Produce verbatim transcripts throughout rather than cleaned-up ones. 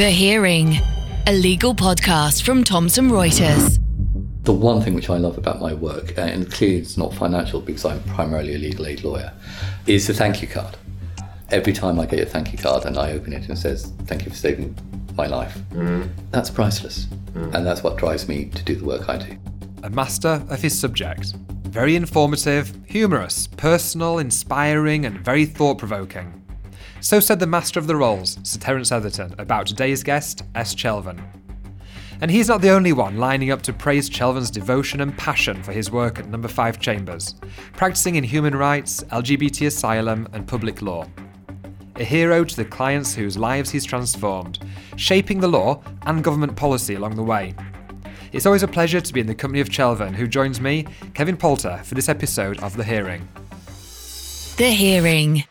The Hearing, a legal podcast from Thomson Reuters. The one thing which I love about my work, and clearly it's not financial because I'm primarily a legal aid lawyer, is the thank you card. Every time I get a thank you card and I open it and it says, thank you for saving my life, mm. that's priceless. Mm. And that's what drives me to do the work I do. A master of his subject. Very informative, humorous, personal, inspiring, and very thought-provoking. So said the master of the roles, Sir Terence Etherton, about today's guest, S. Chelvan. And he's not the only one lining up to praise Chelvan's devotion and passion for his work at Number five Chambers, practising in human rights, L G B T asylum, and public law. A hero to the clients whose lives he's transformed, shaping the law and government policy along the way. It's always a pleasure to be in the company of Chelvan, who joins me, Kevin Poulter, for this episode of The Hearing. The Hearing.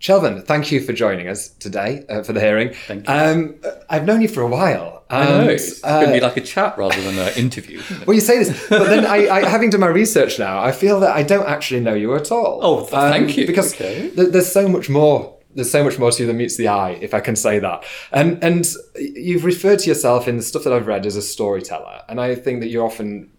Chelvan, thank you for joining us today uh, for The Hearing. Thank you. Um, I've known you for a while. And, I know, it's uh, going to be like a chat rather than an interview. Well, you say this, but then I, I, having done my research now, I feel that I don't actually know you at all. Oh, th- um, thank you. Because okay. th- there's so much more There's so much more to you than meets the eye, if I can say that. And and you've referred to yourself in the stuff that I've read as a storyteller. And I think that you're often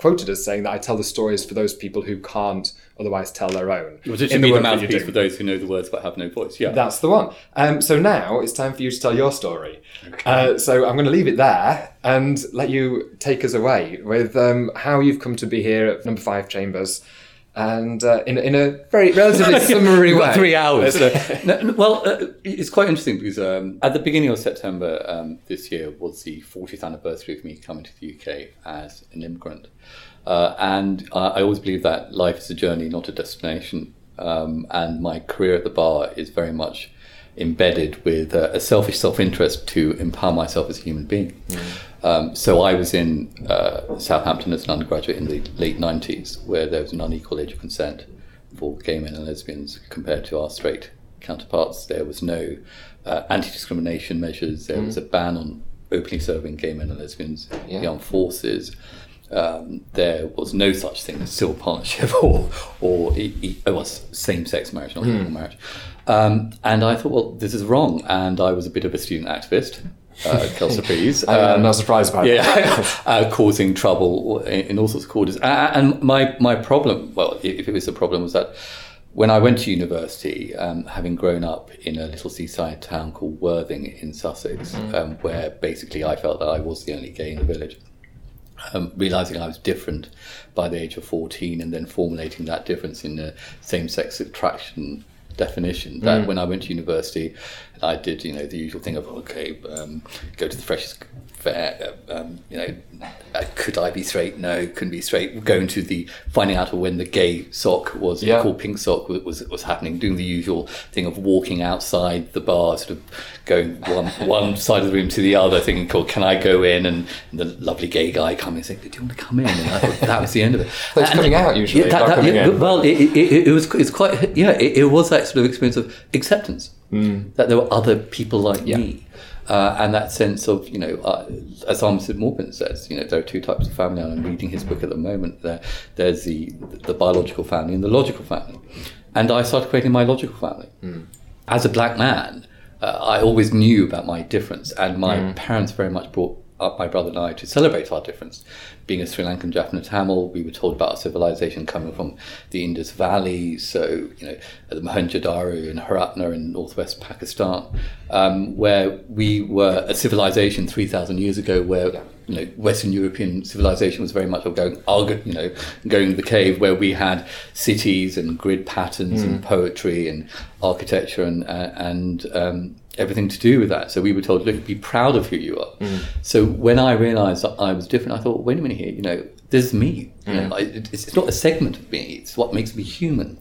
quoted as saying that I tell the stories for those people who can't otherwise tell their own. Well, it should be the mouthpiece for those who know the words but have no voice. Yeah, that's the one. Um, so now it's time for you to tell your story. Okay. Uh, so I'm going to leave it there and let you take us away with um, how you've come to be here at Number five Chambers. And uh, in in a very relatively summary way. Three hours. So. no, well, uh, it's quite interesting because um, at the beginning of September um, this year was the fortieth anniversary of me coming to the U K as an immigrant. Uh, and uh, I always believe that life is a journey, not a destination. Um, and my career at the bar is very much embedded with uh, a selfish self-interest to empower myself as a human being. Mm. Um, so I was in uh, Southampton as an undergraduate in the late nineties, where there was an unequal age of consent for gay men and lesbians compared to our straight counterparts. There was no uh, anti-discrimination measures. There mm. was a ban on openly serving gay men and lesbians in yeah. the armed forces. Um, there was no such thing as civil partnership or or it, it was same-sex marriage, not equal mm. marriage. Um, and I thought, well, this is wrong. And I was a bit of a student activist. Uh, Kelsey Preece. Um, I'm not surprised by yeah, that. uh, causing trouble in, in all sorts of quarters. Uh, and my, my problem, well, if it was a problem, was that when I went to university, um, having grown up in a little seaside town called Worthing in Sussex, mm-hmm. um, where basically I felt that I was the only gay in the village, um, realising I was different by the age of fourteen and then formulating that difference in the same-sex attraction definition that mm. when I went to university I did, you know, the usual thing of okay um, go to the freshest fair, um, you know, could I be straight? No, couldn't be straight. Going to the finding out when the gay sock was yeah. called pink sock was was happening, doing the usual thing of walking outside the bar, sort of going one one side of the room to the other, thinking, cool, can I go in? And, and the lovely gay guy coming saying, do you want to come in? And I thought that was the end of it. So it's and, coming out usually. Yeah, that, that, coming yeah, well, it, it, it was it's quite yeah, it, it was that sort of experience of acceptance. Mm. That there were other people like yeah. me, uh, and that sense of, you know, uh, as Armistead Maupin says, you know, there are two types of family. And I'm reading his book at the moment. There, there's the the biological family and the logical family, and I started creating my logical family. Mm. As a black man, uh, I always knew about my difference, and my mm. parents very much brought up my brother and I to celebrate our difference. Being a Sri Lankan Jaffna Tamil, we were told about our civilization coming from the Indus Valley, so, you know, the Mohenjo Daro and Harappa in northwest Pakistan, um, where we were a civilization three thousand years ago, where, you know, Western European civilization was very much of going, you know, going to the cave, where we had cities and grid patterns mm. and poetry and architecture and, uh, and, um, everything to do with that. So we were told, look, be proud of who you are. Mm. So when I realised that I was different, I thought, wait a minute here, you know, this is me. Mm. You know, I, it's, it's not a segment of me, it's what makes me human.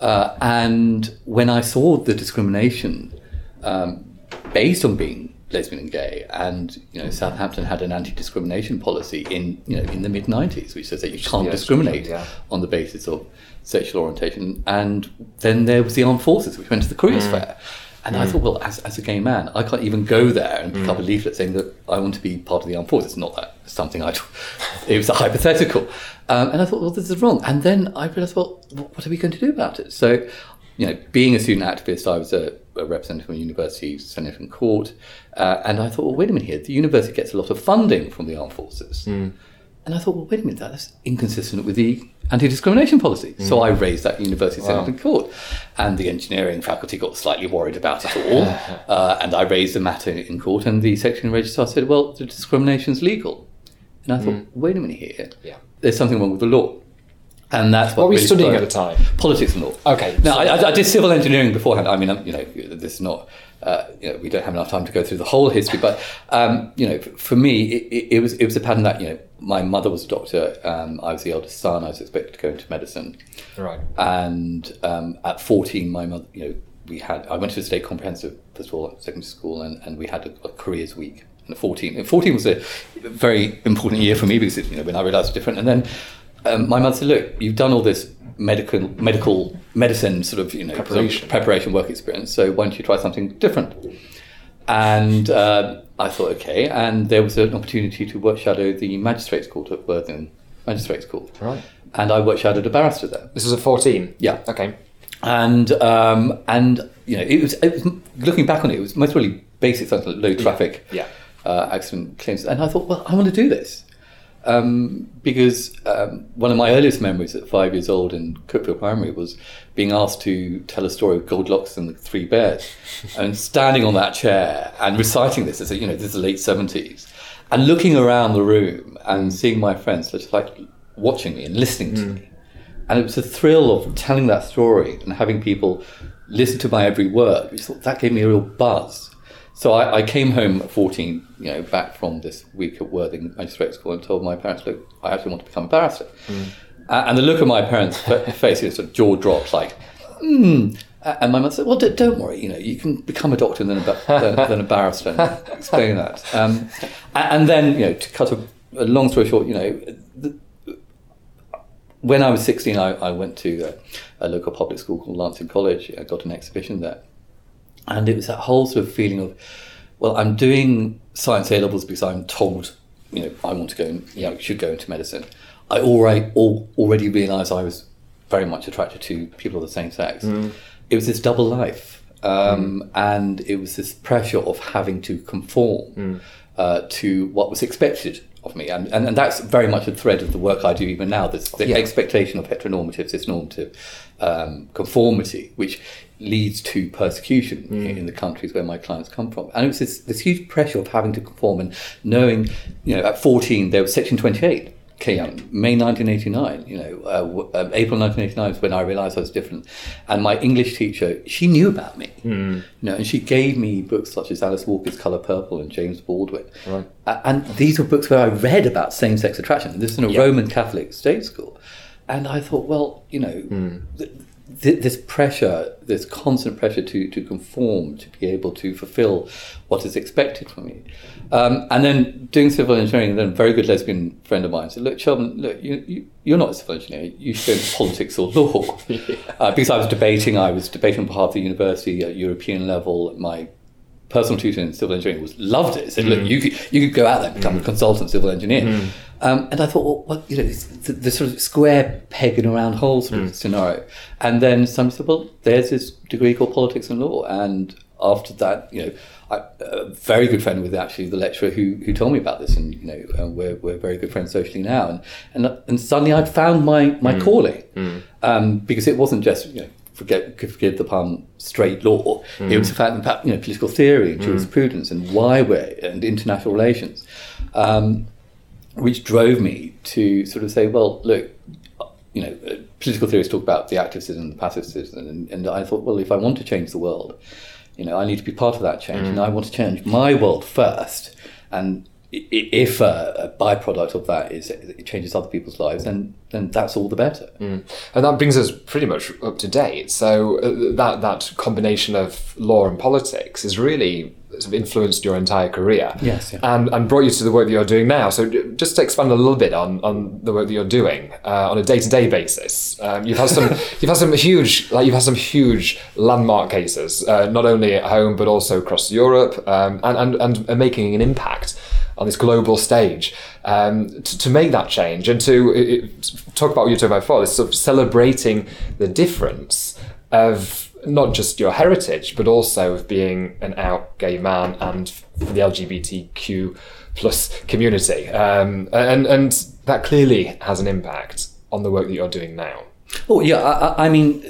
Uh, and when I saw the discrimination um, based on being lesbian and gay, and, you know, Southampton had an anti-discrimination policy in, you know, in the mid-nineties, which says that you can't yeah, discriminate yeah. on the basis of sexual orientation. And then there was the armed forces, which went to the careers mm. fair. And mm. I thought, well, as, as a gay man, I can't even go there and pick mm. up a leaflet saying that I want to be part of the armed forces. It's not that it's something I... It was a hypothetical. Um, and I thought, well, this is wrong. And then I realised, well, what are we going to do about it? So, you know, being a student activist, I was a, a representative from a university, senator in court, uh, and I thought, well, wait a minute here, the university gets a lot of funding from the armed forces. Mm. And I thought, well, wait a minute, that's inconsistent with the anti-discrimination policy. Mm. So I raised that university wow. Senate in court. And the engineering faculty got slightly worried about it all. uh, and I raised the matter in court, and the section registrar said, well, the discrimination's legal. And I thought, mm. wait a minute here, yeah. there's something wrong with the law. And that's what, what were you really studying started. At the time? Politics and law. Okay. Now, I, I, I did civil engineering beforehand. I mean, you know, this is not, uh, you know, we don't have enough time to go through the whole history, but, um, you know, for me, it, it was it was a pattern that, you know, my mother was a doctor, um, I was the eldest son, I was expected to go into medicine. Right. And um, at fourteen, my mother, you know, we had, I went to the state comprehensive first of all, secondary school, and, and we had a, a careers week. And fourteen, and fourteen was a very important year for me because, it, you know, when I realised it was different. And then, Um, my mother said, look, you've done all this medical, medical medicine sort of, you know, preparation, sort of preparation work experience, so why don't you try something different? And uh, I thought, okay, and there was an opportunity to work shadow the magistrates' court at Worthing, magistrates' court. Right. And I work shadowed a barrister there. This was at fourteen? Yeah. Okay. And, um, and you know, it was, it was, looking back on it, it was most really basic things like low traffic yeah. Yeah. Uh, accident claims. And I thought, well, I want to do this. Um, because um, one of my earliest memories at five years old in Cookville Primary was being asked to tell a story of Goldilocks and the Three Bears and standing on that chair and reciting this. It's, you know, this is the late seventies. And looking around the room and seeing my friends just like watching me and listening to mm. me. And it was the thrill of telling that story and having people listen to my every word. Which, that gave me a real buzz. So I, I came home at fourteen, you know, back from this week at Worthing Magistrates' School and told my parents, look, I actually want to become a barrister. Mm. Uh, and the look on my parents' face, you know, sort of jaw dropped, like, hmm. And my mother said, well, d- don't worry, you know, you can become a doctor and then a, ba- than, than a barrister. And explain that. Um, and then, you know, to cut a, a long story short, you know, the, when I was sixteen, I, I went to a, a local public school called Lancing College. I got an exhibition there. And it was that whole sort of feeling of, well, I'm doing science A levels because I'm told, you know, I want to go, and, you know, should go into medicine. I already all, already realised I was very much attracted to people of the same sex. Mm. It was this double life, um, mm. and it was this pressure of having to conform mm. uh, to what was expected of me, and, and and that's very much a thread of the work I do even now. This the yeah. expectation of heteronormative, cisnormative um, conformity, which leads to persecution mm. in the countries where my clients come from. And it was this, this huge pressure of having to conform and knowing, you know, at fourteen, there was Section twenty-eight came out, May nineteen eighty-nine, you know, uh, w- um, April nineteen eighty-nine is when I realised I was different. And my English teacher, she knew about me, mm. you know, and she gave me books such as Alice Walker's Colour Purple and James Baldwin. Right. Uh, and these were books where I read about same-sex attraction. This is in a yep. Roman Catholic state school. And I thought, well, you know, mm. th- this pressure, this constant pressure to, to conform, to be able to fulfill what is expected from you. Um, and then doing civil engineering, and then a very good lesbian friend of mine said, look, Chelvan, look, you, you, you're not a civil engineer, you should go into politics or law. yeah. uh, because I was debating, I was debating on behalf of the university at European level. My personal tutor in civil engineering was loved it. He said, look, mm. you, could, you could go out there and become mm. a consultant civil engineer. Mm. Um, and I thought, well, what, you know, it's the, the sort of square peg in a round hole sort of mm. scenario. And then somebody said, well, there's this degree called politics and law. And after that, you know, I, a very good friend with actually the lecturer who who told me about this. And, you know, uh, we're we're very good friends socially now. And and, and suddenly I'd found my, my mm. calling mm. Um, because it wasn't just, you know, forget, forgive the pun, straight law. Mm. It was about, you know, political theory and jurisprudence mm. and why we're, and international relations. Um, which drove me to sort of say, well, look, you know, political theorists talk about the active citizen, the passive citizen, and, and I thought, well, if I want to change the world, you know, I need to be part of that change, mm. and I want to change my world first, and if a, a byproduct of that is it changes other people's lives, then, then that's all the better. Mm. And that brings us pretty much up to date. So uh, that, that combination of law and politics is really sort of influenced your entire career. Yes. Yeah. And, and brought you to the work that you're doing now. So just to expand a little bit on, on the work that you're doing uh, on a day-to-day basis, um, you've had some you've had some huge like you've had some huge landmark cases, uh, not only at home but also across Europe, um, and, and and making an impact on this global stage, um, to, to make that change and to it, talk about what you were talking about before, this sort of celebrating the difference of not just your heritage, but also of being an out gay man and the L G B T Q plus community. Um, and, and that clearly has an impact on the work that you're doing now. Oh, yeah. I, I mean,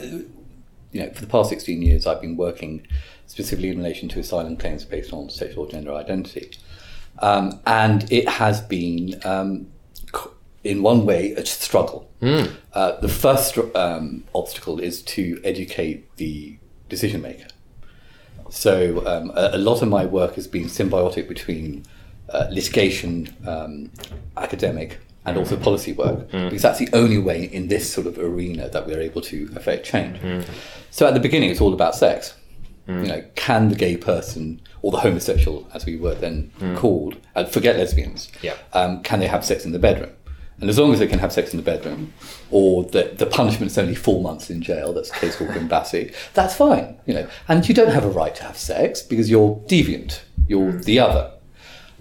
you know, for the past sixteen years, I've been working specifically in relation to asylum claims based on sexual or gender identity. Um, and it has been, um, in one way, a struggle. Mm. Uh, the first um, obstacle is to educate the decision maker. So um, a, a lot of my work has been symbiotic between uh, litigation, um, academic, and also policy work, mm. because that's the only way in this sort of arena that we're able to affect change. Mm. So at the beginning, it's all about sex. Mm. You know, can the gay person, or the homosexual, as we were then mm. called, and forget lesbians, yeah. um, can they have sex in the bedroom? And as long as they can have sex in the bedroom, or the, the punishment's only four months in jail, that's a case called Grimbassi, that's fine, you know. And you don't have a right to have sex because you're deviant, you're mm. the other.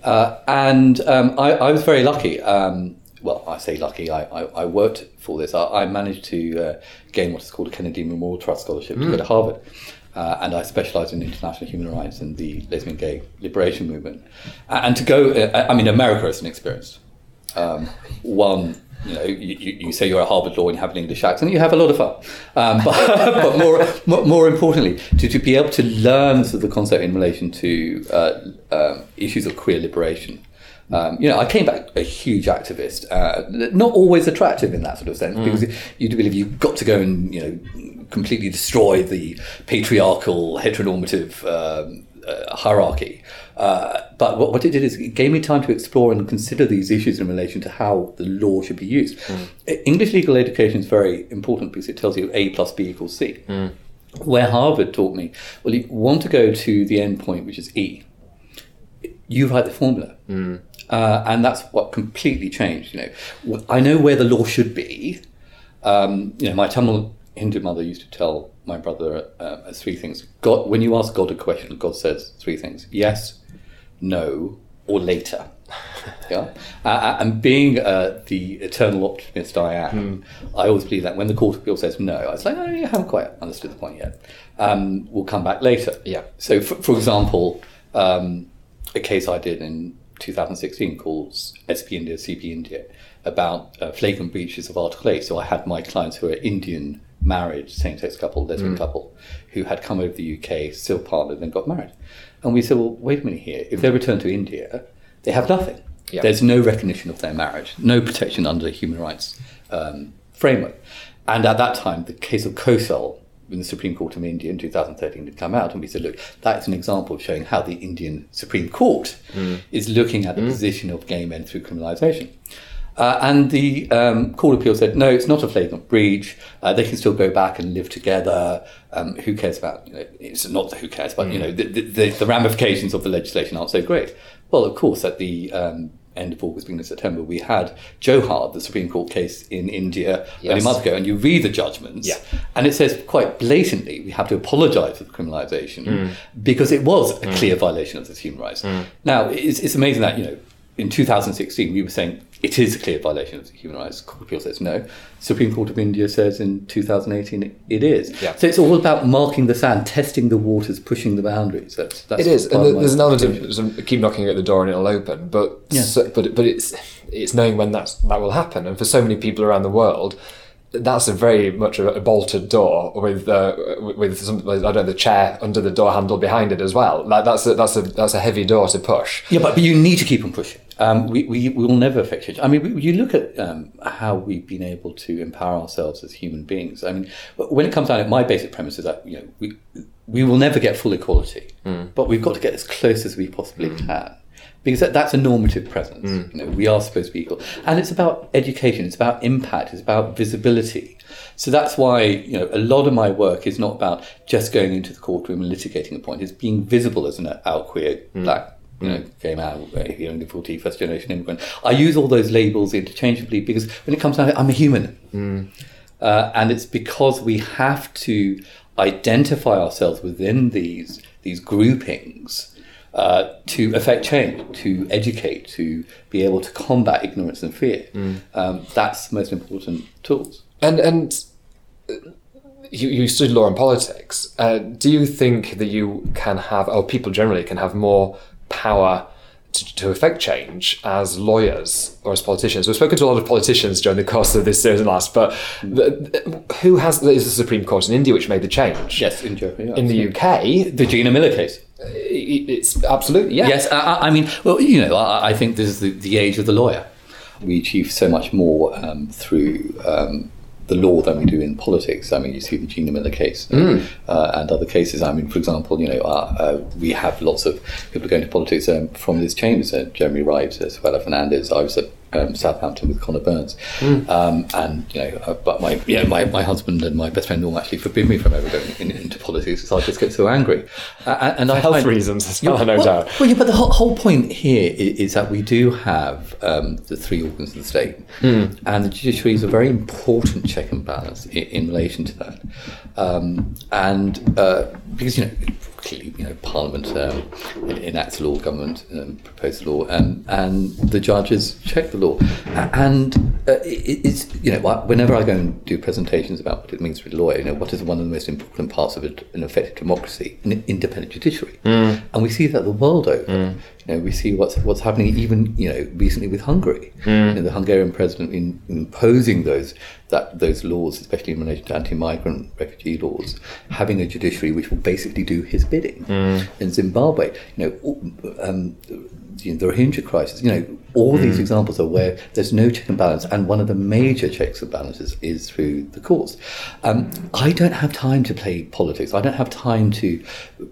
Uh, and um, I, I was very lucky. Um, well, I say lucky, I, I, I worked for this. I, I managed to uh, gain what is called a Kennedy Memorial Trust Scholarship mm. to go to Harvard. Uh, and I specialised in international human rights and the lesbian gay liberation movement. And to go, uh, I mean, America is an experience. Um, one, you know, you, you say you're at Harvard Law and you have an English accent, you have a lot of fun. Um, but but more, more importantly, to, to be able to learn sort of the concept in relation to uh, um, issues of queer liberation. Um, you know, I came back a huge activist, uh, not always attractive in that sort of sense, mm. because you do believe you've got to go and, you know, completely destroy the patriarchal, heteronormative um, uh, hierarchy. Uh, but what, what it did is it gave me time to explore and consider these issues in relation to how the law should be used. Mm. English legal education is very important because it tells you A plus B equals C. Mm. Where Harvard taught me, well, you want to go to the end point, which is E. You write the formula. Mm. Uh, and that's what completely changed, you know. I know where the law should be. Um, you know, my Tamil Hindu mother used to tell my brother uh, three things. God, when you ask God a question, God says three things. Yes, no, or later. Yeah. Uh, and being uh, the eternal optimist I am, mm. I always believe that when the Court of Appeal says no, I was like, oh, you haven't quite understood the point yet. Um, we'll come back later. Yeah. So, for, for example, um, a case I did in two thousand sixteen called S P India, C P India, about uh, flagrant breaches of Article eight. So I had my clients who are Indian married, same-sex couple, lesbian mm. couple, who had come over to the U K, still partnered, then got married. And we said, well, wait a minute here. If they return to India, they have nothing. Yep. There's no recognition of their marriage, no protection under the human rights um, framework. And at that time, the case of Kosal in the Supreme Court of India in two thousand thirteen had come out, and we said, look, that's an example of showing how the Indian Supreme Court mm. is looking at the mm. position of gay men through criminalisation. Uh, and the um, Court of Appeal said, no, it's not a flagrant breach. Uh, they can still go back and live together. Um, who cares about, you know, it's not who cares, but, mm. you know, the, the, the ramifications of the legislation aren't so great. Well, of course, at the um, end of August, beginning of September, we had Johar, the Supreme Court case in India, yes. only a month ago, and you read the judgments, yeah. and it says quite blatantly, we have to apologise for the criminalisation mm. because it was a clear mm. violation of this human rights. Mm. Now, it's, it's amazing that, you know, in two thousand sixteen, we were saying it is a clear violation of human rights. Court of Appeal says no. Supreme Court of India says in two thousand eighteen it is. Yeah. So it's all about marking the sand, testing the waters, pushing the boundaries. That's, that's it is, and there's an element of keep knocking at the door and it'll open. But yeah. so, but but it's it's knowing when that's that will happen. And for so many people around the world, that's a very much a bolted door with uh, with some, I don't know, the chair under the door handle behind it as well. Like that's a, that's a that's a heavy door to push. Yeah, but, but you need to keep on pushing. Um, we we will never affect change. I mean, we, you look at um, how we've been able to empower ourselves as human beings. I mean, when it comes down to my basic premise is that you know we we will never get full equality, mm. but we've got to get as close as we possibly mm. can. Because that, that's a normative presence. Mm. You know, we are supposed to be equal. And it's about education, it's about impact, it's about visibility. So that's why, you know, a lot of my work is not about just going into the courtroom and litigating a point. It's being visible as an out queer mm. black, you know, gay man, you know, the forty first generation immigrant. I use all those labels interchangeably because when it comes down to it, I'm a human. Mm. Uh, and it's because we have to identify ourselves within these these groupings. Uh, to affect change, to educate, to be able to combat ignorance and fear. Mm. Um, that's the most important tools. And and you, you studied law and politics. Uh, do you think that you can have, or people generally can have, more power to, to affect change as lawyers or as politicians? We've spoken to a lot of politicians during the course of this series and last, but the, the, who has, is the Supreme Court in India which made the change? Yes, India. Yeah, in the U K. The Gina Miller case. It's absolutely, yeah. Yes, I, I mean, well, you know, I, I think this is the, the age of the lawyer. We achieve so much more um, through um, the law than we do in politics. I mean, you see the Gina Miller case mm. uh, and other cases. I mean, for example, you know, uh, uh, we have lots of people going to politics um, from this chamber. Uh, Jeremy Wright, uh, Suella Fernandez. I was at um, Southampton with Connor Burns, mm. um, and you know, uh, but my yeah, my, my husband and my best friend Norm actually forbid me from ever going in, into politics because I just get so angry. Uh, and for I health reasons as well, no well, doubt. Well, yeah, but the whole, whole point here is, is that we do have um, the three organs of the state, mm. and the judiciary is a very important challenge. Check and balance in, in relation to that, um, and uh, because you know clearly you know Parliament um, enacts law, government um, proposes law, and and the judges check the law, and uh, it, it's you know whenever I go and do presentations about what it means to be a lawyer, you know what is one of the most important parts of an effective democracy, an independent judiciary, mm. and we see that the world over. Mm. You know, we see what's what's happening even you know recently with Hungary. Mm. You know, the Hungarian president in, in imposing those that those laws, especially in relation to anti-migrant refugee laws, having a judiciary which will basically do his bidding. Mm. In Zimbabwe, you know, um, you know, the Rohingya crisis. You know, all mm. these examples are where there's no check and balance, and one of the major checks and balances is through the courts. Um, I don't have time to play politics. I don't have time to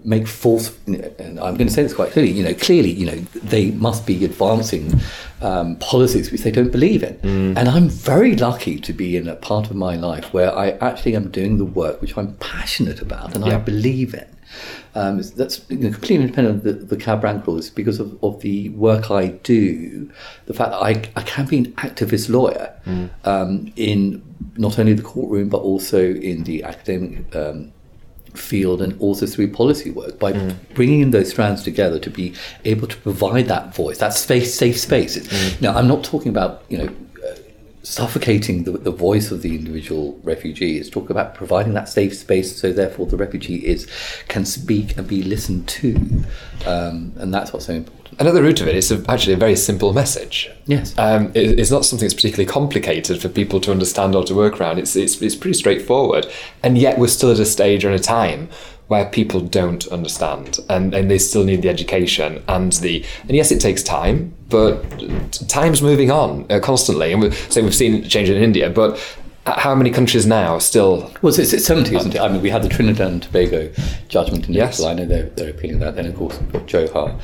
make false. You know, and I'm going to say this quite clearly. You know, clearly. You You know, they must be advancing um, policies which they don't believe in. Mm. And I'm very lucky to be in a part of my life where I actually am doing the work which I'm passionate about and yeah. I believe in. Um, that's you know, completely independent of the, the cab rank rules because of, of the work I do, the fact that I, I can be an activist lawyer mm. um, in not only the courtroom but also in the academic um field and also through policy work by mm. bringing in those strands together to be able to provide that voice, that space, safe space. Mm. Now, I'm not talking about you know uh, suffocating the, the voice of the individual refugee. It's talking about providing that safe space, so therefore the refugee is can speak and be listened to, um, and that's what's so important. And at the root of it, it's a, actually a very simple message. Yes, um, it, it's not something that's particularly complicated for people to understand or to work around. It's it's it's pretty straightforward, and yet we're still at a stage or a time where people don't understand, and, and they still need the education and the and yes, it takes time, but time's moving on uh, constantly, and we so we've seen change in India, but. How many countries now still? Well, it's, it's seventy, isn't it? I mean, we had the Trinidad and Tobago judgment in yes. April. I know they're, they're appealing that. Then, of course, Johar.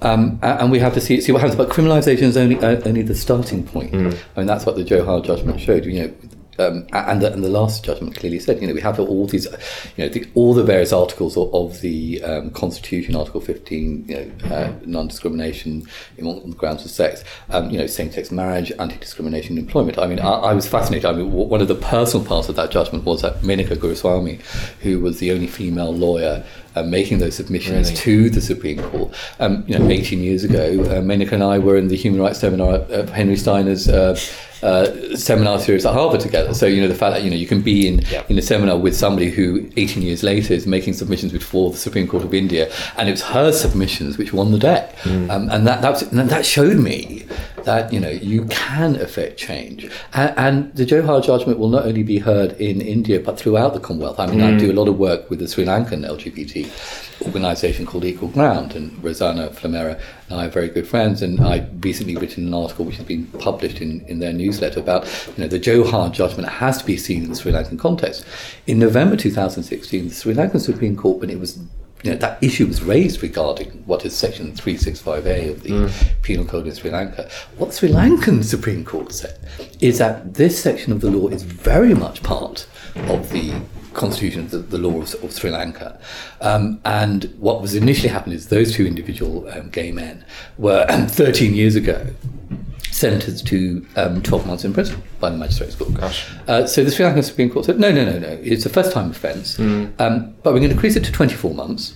Um, and we have to see, see what happens. But criminalisation is only uh, only the starting point. Mm. I mean, that's what the Johar judgment showed. You know. Um, and, the, and the last judgment clearly said, you know, we have all these, you know, the, all the various articles of, of the um, Constitution, Article fifteen, you know, uh, non-discrimination on the grounds of sex, um, you know, same-sex marriage, anti-discrimination in employment. I mean, I, I was fascinated. I mean, one of the personal parts of that judgment was that Menika Guruswami, who was the only female lawyer uh, making those submissions really? to the Supreme Court, um, you know, eighteen years ago, uh, Menika and I were in the human rights seminar at Henry Steiner's. Uh, Uh, seminar series at Harvard together. So you know the fact that you know you can be in yeah. in a seminar with somebody who eighteen years later is making submissions before the Supreme Court of India, and it was her submissions which won the day, mm. um, and that that, was, and that showed me that you know you can affect change, and, and the Johar judgment will not only be heard in India but throughout the Commonwealth. I mean, mm. I do a lot of work with the Sri Lankan L G B T organisation called Equal Ground, and Rosanna Flamera and I are very good friends, and I've recently written an article which has been published in, in their newsletter about you know the Johar judgment has to be seen in the Sri Lankan context. In November two thousand sixteen, the Sri Lankan Supreme Court, when it was you know that issue was raised regarding what is Section three sixty-five A of the mm. Penal Code in Sri Lanka, what the Sri Lankan Supreme Court said is that this section of the law is very much part of the Constitution, the, the law of, of Sri Lanka, um, and what was initially happened is those two individual um, gay men were um, thirteen years ago sentenced to um, twelve months in prison by the magistrate's court. Gosh. Uh, so the Sri Lankan Supreme Court said, no, no, no, no, it's a first-time offence, mm. um, but we're going to increase it to twenty-four months,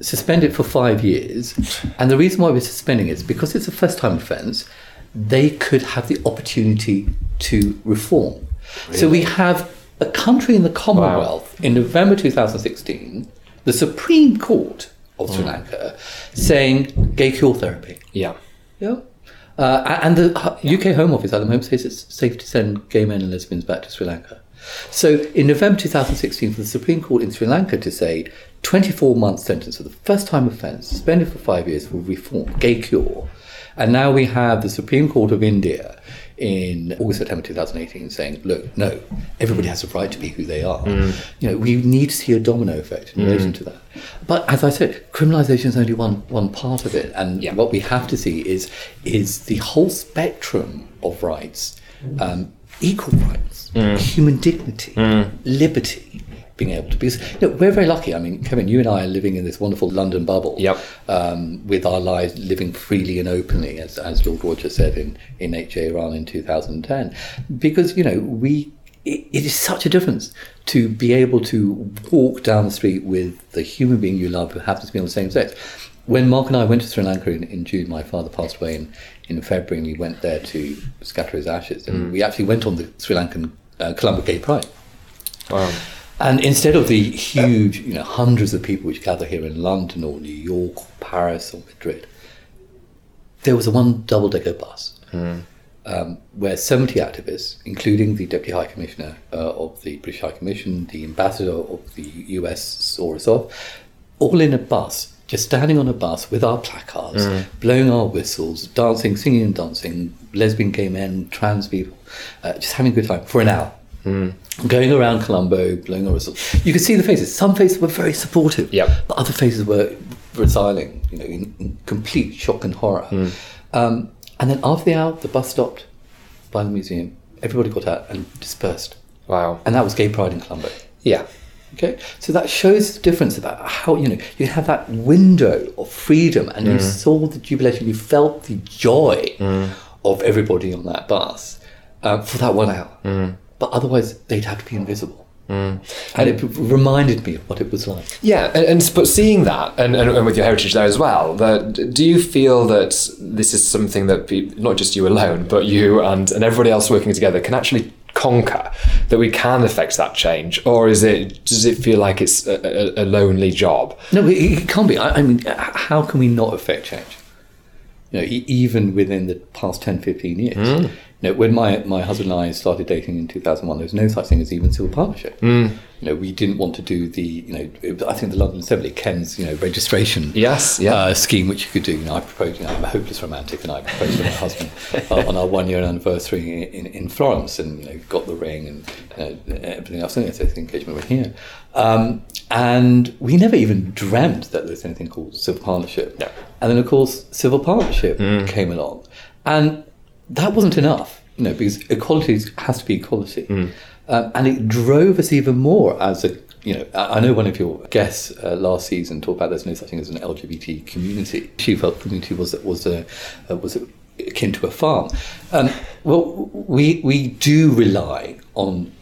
suspend it for five years, and the reason why we're suspending it is because it's a first-time offence, they could have the opportunity to reform. Really? So we have a country in the Commonwealth, wow. in November two thousand sixteen, the Supreme Court of Sri Lanka mm. saying gay cure therapy. Yeah. Yeah. Uh, and the U K Home Office at the moment says it's safe to send gay men and lesbians back to Sri Lanka. So in November two thousand sixteen, for the Supreme Court in Sri Lanka to say twenty-four month sentence for the first-time offence, suspended for five years for reform, gay cure. And now we have the Supreme Court of India in August, September two thousand eighteen saying, look, no, everybody has a right to be who they are. Mm. You know, we need to see a domino effect in mm. relation to that. But as I said, criminalisation is only one, one part of it. And yeah. what we have to see is, is the whole spectrum of rights, um, equal rights, mm. human dignity, mm. liberty, being able to, because you know, we're very lucky. I mean, Kevin, you and I are living in this wonderful London bubble, yep. um, with our lives living freely and openly, as, as Lord Roger said in, in H A Run in two thousand ten, because, you know, we it, it is such a difference to be able to walk down the street with the human being you love who happens to be on the same sex. When Mark and I went to Sri Lanka in, in June, my father passed away in, in February, and we went there to scatter his ashes, and mm. we actually went on the Sri Lankan uh, Colombo Gay Pride. Wow. And instead of the huge, you know, hundreds of people which gather here in London or New York or Paris or Madrid, there was a one double-decker bus mm. um, where seventy activists, including the Deputy High Commissioner uh, of the British High Commission, the ambassador of the U S saw us off, all in a bus, just standing on a bus with our placards, mm. blowing our whistles, dancing, singing and dancing, lesbian, gay men, trans people, uh, just having a good time for an hour. Mm. Going around Colombo, blowing our whistles. You could see the faces. Some faces were very supportive, yep. but other faces were resilient, you know, in, in complete shock and horror. Mm. Um, and then after the hour, the bus stopped by the museum. Everybody got out and dispersed. Wow. And that was Gay Pride in Colombo. Yeah. Okay. So that shows the difference about how, you know, you have that window of freedom and mm. you saw the jubilation, you felt the joy mm. of everybody on that bus uh, for that one hour. Mm. But otherwise, they'd have to be invisible. Mm. And it reminded me of what it was like. Yeah, and, and but seeing that, and, and, and with your heritage there as well, that, do you feel that this is something that people, not just you alone, but you and, and everybody else working together can actually conquer, that we can affect that change? Or is it, does it feel like it's a, a, a lonely job? No, it, it can't be. I, I mean, how can we not affect change? You know, even within the past ten, fifteen years. Mm. You know, when my, my husband and I started dating in two thousand one, there was no such thing as even civil partnership. Mm. You know, we didn't want to do the, you know, it, I think the London Assembly, Ken's, you know, registration yes, yeah. uh, scheme, which you could do. You know, I proposed, you know, I'm a hopeless romantic, and I proposed to my husband uh, on our one-year anniversary in, in, in Florence, and, you know, got the ring and you know, everything else. I think that's the engagement we're here. Um, and we never even dreamt that there was anything called civil partnership. No. And then, of course, civil partnership mm. came along. And that wasn't enough, you know, because equality has to be equality. Mm. Um, and it drove us even more as a, you know, I know one of your guests uh, last season talked about there's no such thing as an L G B T community. She felt community was, was, a, uh, was akin to a farm. Um, well, we, we do rely on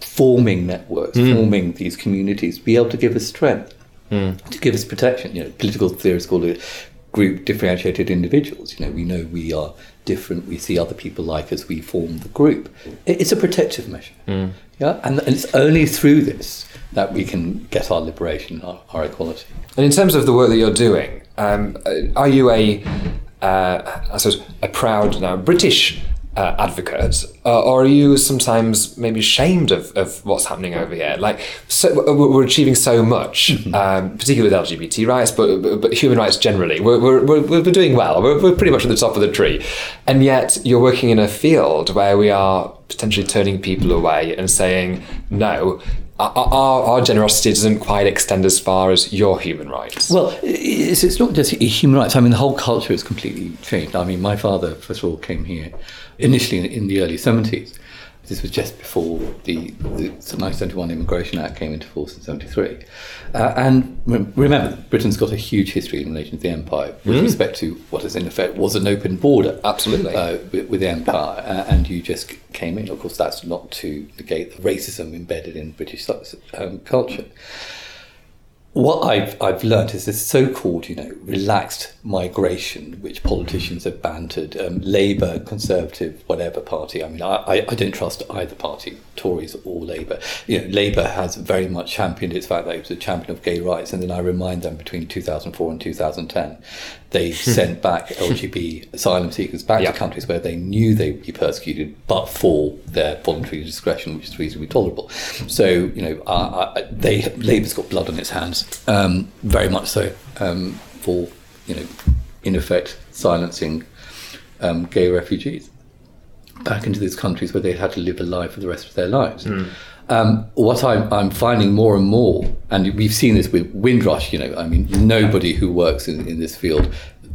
forming networks, mm. forming these communities, to be able to give us strength, mm. to give us protection. You know, political theorists call it group differentiated individuals. You know, we know we are different, we see other people like us, we form the group. It's a protective measure. Mm. Yeah, and, and it's only through this that we can get our liberation, our, our equality. And in terms of the work that you're doing, um, are you a, uh, I suppose, a proud now British Uh, advocate, uh, or are you sometimes maybe ashamed of, of what's happening over here? Like, so, we're achieving so much, mm-hmm. um, particularly with L G B T rights, but, but, but human rights generally. We're, we're, we're, we're doing well. We're, we're pretty much at the top of the tree. And yet you're working in a field where we are potentially turning people away and saying, no, Our, our, our generosity doesn't quite extend as far as your human rights. Well, it's, it's not just human rights. I mean, the whole culture has completely changed. I mean, my father, first of all, came here initially in, in the early seventies. This was just before the, the nineteen seventy-one Immigration Act came into force in seventy-three. Uh, and re- remember, Britain's got a huge history in relation to the empire with mm. respect to what is in effect was an open border. Absolutely. Uh, with, with the empire. Uh, and you just came in. Of course, that's not to negate the racism embedded in British um, culture. what I've I've learned is this so-called, you know, relaxed migration, which politicians have bantered, um, Labour, Conservative, whatever party. I mean, I, I don't trust either party, Tories or Labour. You know, Labour has very much championed its fact that it was a champion of gay rights. And then I remind them between two thousand four and two thousand ten, they sent back L G B asylum seekers back yeah. to countries where they knew they would be persecuted, but for their voluntary discretion, which is reasonably tolerable. So, you know, uh, uh, they Labour's got blood on its hands. Um, very much so, um, for, you know, in effect, silencing um, gay refugees back into these countries where they had to live a lie for the rest of their lives. Mm. Um, what I'm, I'm finding more and more, and we've seen this with Windrush, you know, I mean, nobody who works in, in this field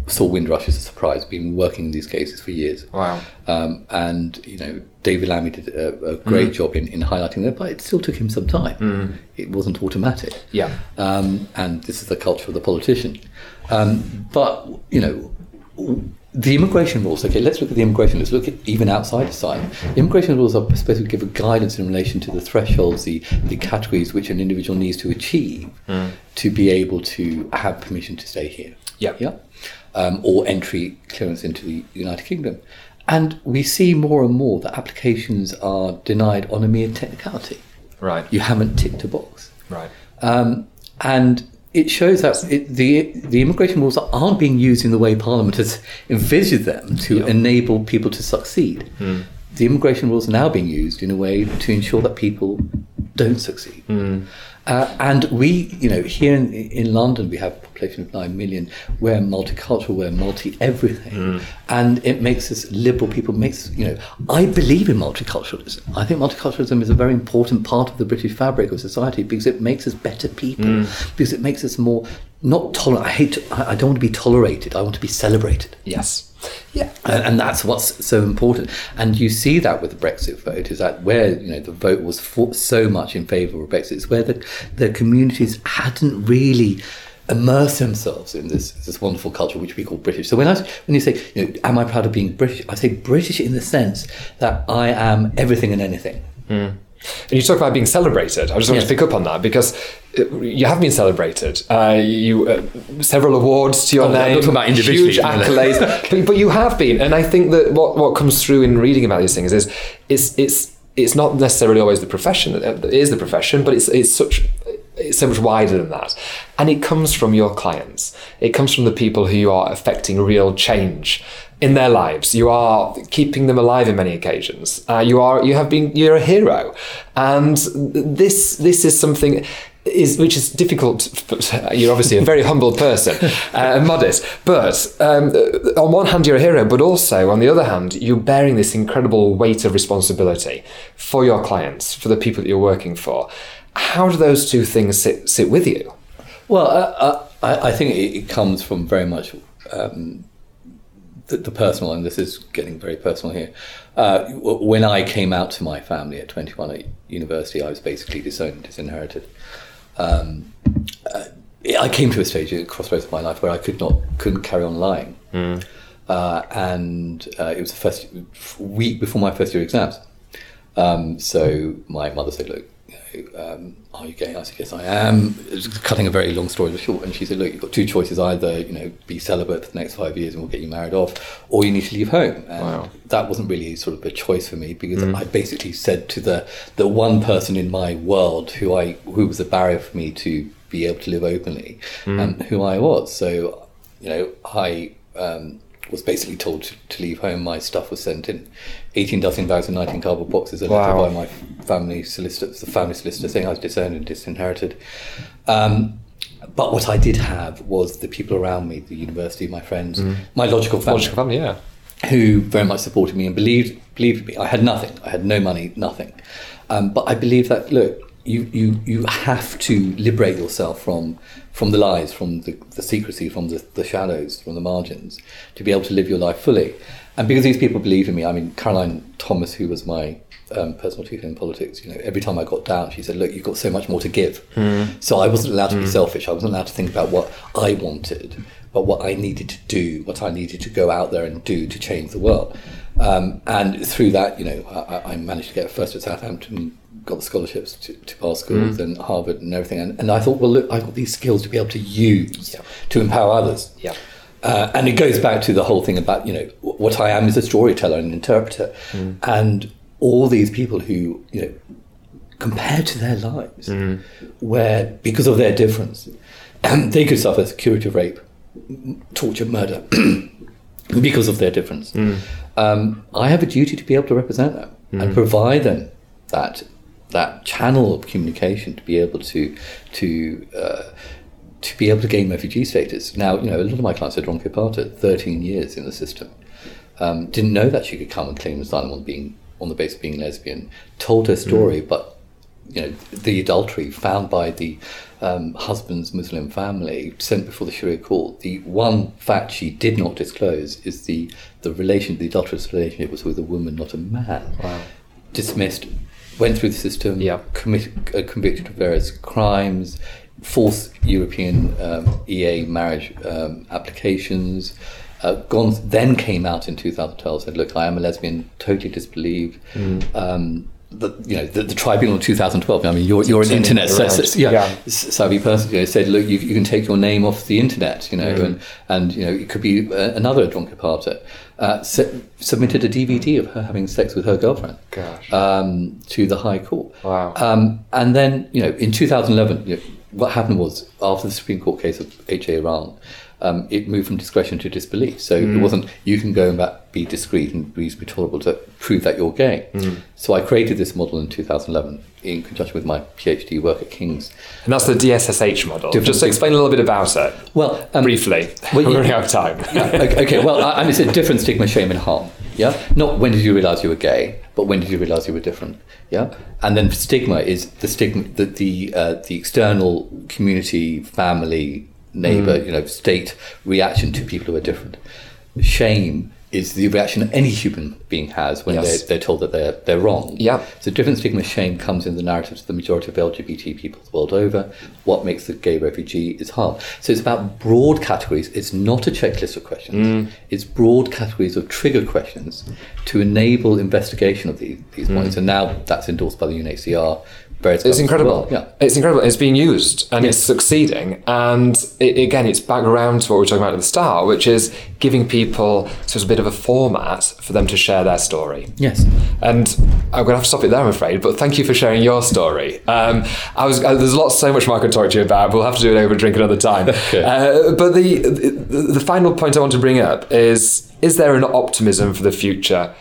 saw Windrush as a surprise. We've been working in these cases for years. Wow. Um, and, you know, David Lammy did a, a great mm. job in, in highlighting that, but it still took him some time. Mm. It wasn't automatic. Yeah. Um, and this is the culture of the politician. Um, but, you know, the immigration rules, okay, let's look at the immigration rules. Let's look at even outside asylum. Immigration rules are supposed to give a guidance in relation to the thresholds, the, the categories which an individual needs to achieve mm. to be able to have permission to stay here. Yeah. Yeah. Um, or entry clearance into the United Kingdom. And we see more and more that applications are denied on a mere technicality. Right. You haven't ticked a box. Right. Um, and it shows that it, the the immigration rules aren't being used in the way Parliament has envisaged them to yep. enable people to succeed. Mm. The immigration rules are now being used in a way to ensure that people don't succeed. Mm. Uh, and we, you know, here in, in London, we have a population of nine million. We're multicultural, we're multi-everything. Mm. And it makes us liberal people, makes, you know, I believe in multiculturalism. I think multiculturalism is a very important part of the British fabric of society because it makes us better people, mm. because it makes us more, not tolerant. I hate to, I, I don't want to be tolerated. I want to be celebrated. Yes. Yeah. And, and that's what's so important. And you see that with the Brexit vote, is that where, you know, the vote was for, so much in favour of Brexit, it's where the, the communities hadn't really immersed themselves in this this wonderful culture which we call British. So when I when you say, you know, am I proud of being British? I say British in the sense that I am everything and anything. Mm. And you talk about being celebrated. I just want yes. to pick up on that because you have been celebrated. Uh, you uh, several awards to your oh, name. I'm not talking about individually. Huge accolades. but, but you have been. And I think that what, what comes through in reading about these things is it's it's it's not necessarily always the profession. It is the profession, but it's it's such... it's so much wider than that. And it comes from your clients. It comes from the people who are affecting real change in their lives. You are keeping them alive in many occasions. Uh, you are, you have been, you're a hero. And this, this is something is, which is difficult. You're obviously a very humble person, uh, modest, but um, on one hand you're a hero, but also on the other hand, you're bearing this incredible weight of responsibility for your clients, for the people that you're working for. How do those two things sit, sit with you? Well, uh, I, I think it, it comes from very much um, the, the personal, and this is getting very personal here. Uh, when I came out to my family at twenty-one at university, I was basically disowned, disinherited. Um, uh, I came to a stage at the crossroads of my life where I could not, couldn't carry on lying. Mm. Uh, and uh, it was the first week before my first year exams. Um, so my mother said, look, Um, are you gay? I said, yes, I am. Cutting a very long story short. And she said, look, you've got two choices. Either, you know, be celibate for the next five years and we'll get you married off, or you need to leave home. And wow. that wasn't really sort of a choice for me because mm. I basically said to the the one person in my world who I who was a barrier for me to be able to live openly mm. and who I was. So, you know, I um, was basically told to, to leave home. My stuff was sent in eighteen dustbin bags and nineteen cardboard boxes, a letter wow. by my family solicitor, the family solicitor saying I was disowned and disinherited. Um, but what I did have was the people around me, the university, my friends, mm. my logical family, logical family, yeah, who very much supported me and believed believed me. I had nothing, I had no money, nothing. Um, but I believe that look, you you you have to liberate yourself from from the lies, from the, the secrecy, from the, the shadows, from the margins, to be able to live your life fully. And because these people believed in me, I mean, Caroline Thomas, who was my um, personal tutor in politics, you know, every time I got down, she said, look, you've got so much more to give. Mm. So I wasn't allowed to be mm. selfish. I wasn't allowed to think about what I wanted, but what I needed to do, what I needed to go out there and do to change the world. Um, and through that, you know, I, I managed to get a first at Southampton got the scholarships to, to bar schools mm. and Harvard and everything. And, and I thought, well, look, I've got these skills to be able to use yeah. to empower others. Yeah. Uh, and it goes back to the whole thing about, you know, what I am is a storyteller and interpreter. Mm. And all these people who, you know, compared to their lives, mm. where, because of their difference, they could suffer curative rape, torture, murder, because of their difference. Mm. Um, I have a duty to be able to represent them mm. and provide them that that channel of communication to be able to to uh, to be able to gain refugee status. Now, you know, a lot of my clients are Ronke Pata, thirteen years in the system, um, didn't know that she could come and claim asylum on being on the basis of being lesbian. Told her story, mm. but you know, the adultery found by the um, husband's Muslim family, sent before the Sharia court. The one fact she did not disclose is the the relation, the adulterous relationship was with a woman, not a man. Wow. Dismissed, went through the system, yeah. commit, uh, convicted of various crimes, forced European um, E A marriage um, applications. Uh, gone, then came out in two thousand twelve, said, "Look, I am a lesbian." Totally disbelieved. Mm. Um, The, you know, the, the tribunal in two thousand twelve. I mean, you're you're an internet, so, so, yeah, yeah. savvy person. You know, said, look, you, you can take your name off the internet. You know, mm. and and you know, it could be uh, another Ronke Pata. Uh, su- submitted a D V D of her having sex with her girlfriend Gosh. Um, to the High Court. Wow. Um, and then, you know, in two thousand eleven, you know, what happened was after the Supreme Court case of H A Rao, um, it moved from discretion to disbelief. So mm. it wasn't you can go and back, be discreet and be tolerable to prove that you're gay. Mm. So I created this model in two thousand eleven in conjunction with my PhD work at King's. And that's the D S S H model. Just to explain a little bit about it. Well, um, briefly. Well, we're running out of time. okay, okay. Well, I, I mean, it's a different stigma, shame, and harm. Yeah. Not when did you realise you were gay, but when did you realise you were different? Yeah. And then stigma is the stigma that the uh, the external community, family, neighbour, mm. you know, state reaction to people who are different. Shame is the reaction any human being has when yes. they're, they're told that they're they're wrong. Yeah. So different stigma shame comes in the narratives of the majority of L G B T people the world over. What makes the gay refugee is harm. So it's about broad categories. It's not a checklist of questions. Mm. It's broad categories of trigger questions to enable investigation of these, these mm. points. And now that's endorsed by the U N H C R. It's incredible. Yeah. It's incredible. It's being used and yes. it's succeeding. And it, again, it's back around to what we were talking about at the start, which is giving people sort of a bit of a format for them to share their story. Yes. And I'm going to have to stop it there, I'm afraid. But thank you for sharing your story. Um, I was I, there's lots, so much more I could talk to you about. But we'll have to do it over a drink another time. Okay. Uh, but the, the the final point I want to bring up is: is there an optimism for the future?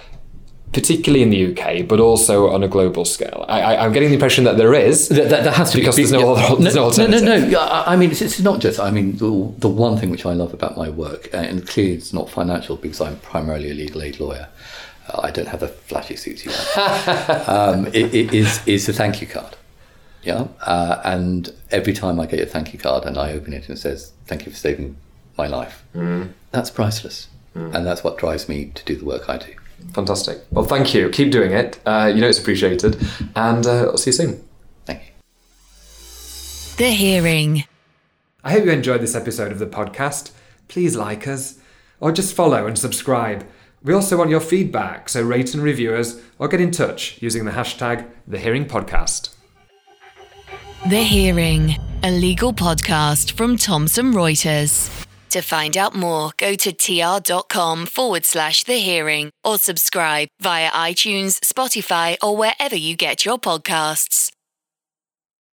Particularly in the U K, but also on a global scale. I, I, I'm getting the impression that there is. That, that, that has to because be. Because there's no, no, there's no alternative. No, no, no. I mean, it's, it's not just, I mean, the, the one thing which I love about my work, and clearly it's not financial because I'm primarily a legal aid lawyer. Uh, I don't have the flashy suits you want. um, it, it is, is a thank you card. Yeah. Uh, and every time I get a thank you card and I open it and it says, thank you for saving my life. Mm. That's priceless. Mm. And that's what drives me to do the work I do. Fantastic. Well, thank you. Keep doing it. Uh, you know it's appreciated. And uh, I'll see you soon. Thank you. The Hearing. I hope you enjoyed this episode of the podcast. Please like us or just follow and subscribe. We also want your feedback, so rate and review us or get in touch using the hashtag The Hearing Podcast. The Hearing, a legal podcast from Thomson Reuters. To find out more, go to tr.com forward slash the hearing or subscribe via iTunes, Spotify, or wherever you get your podcasts.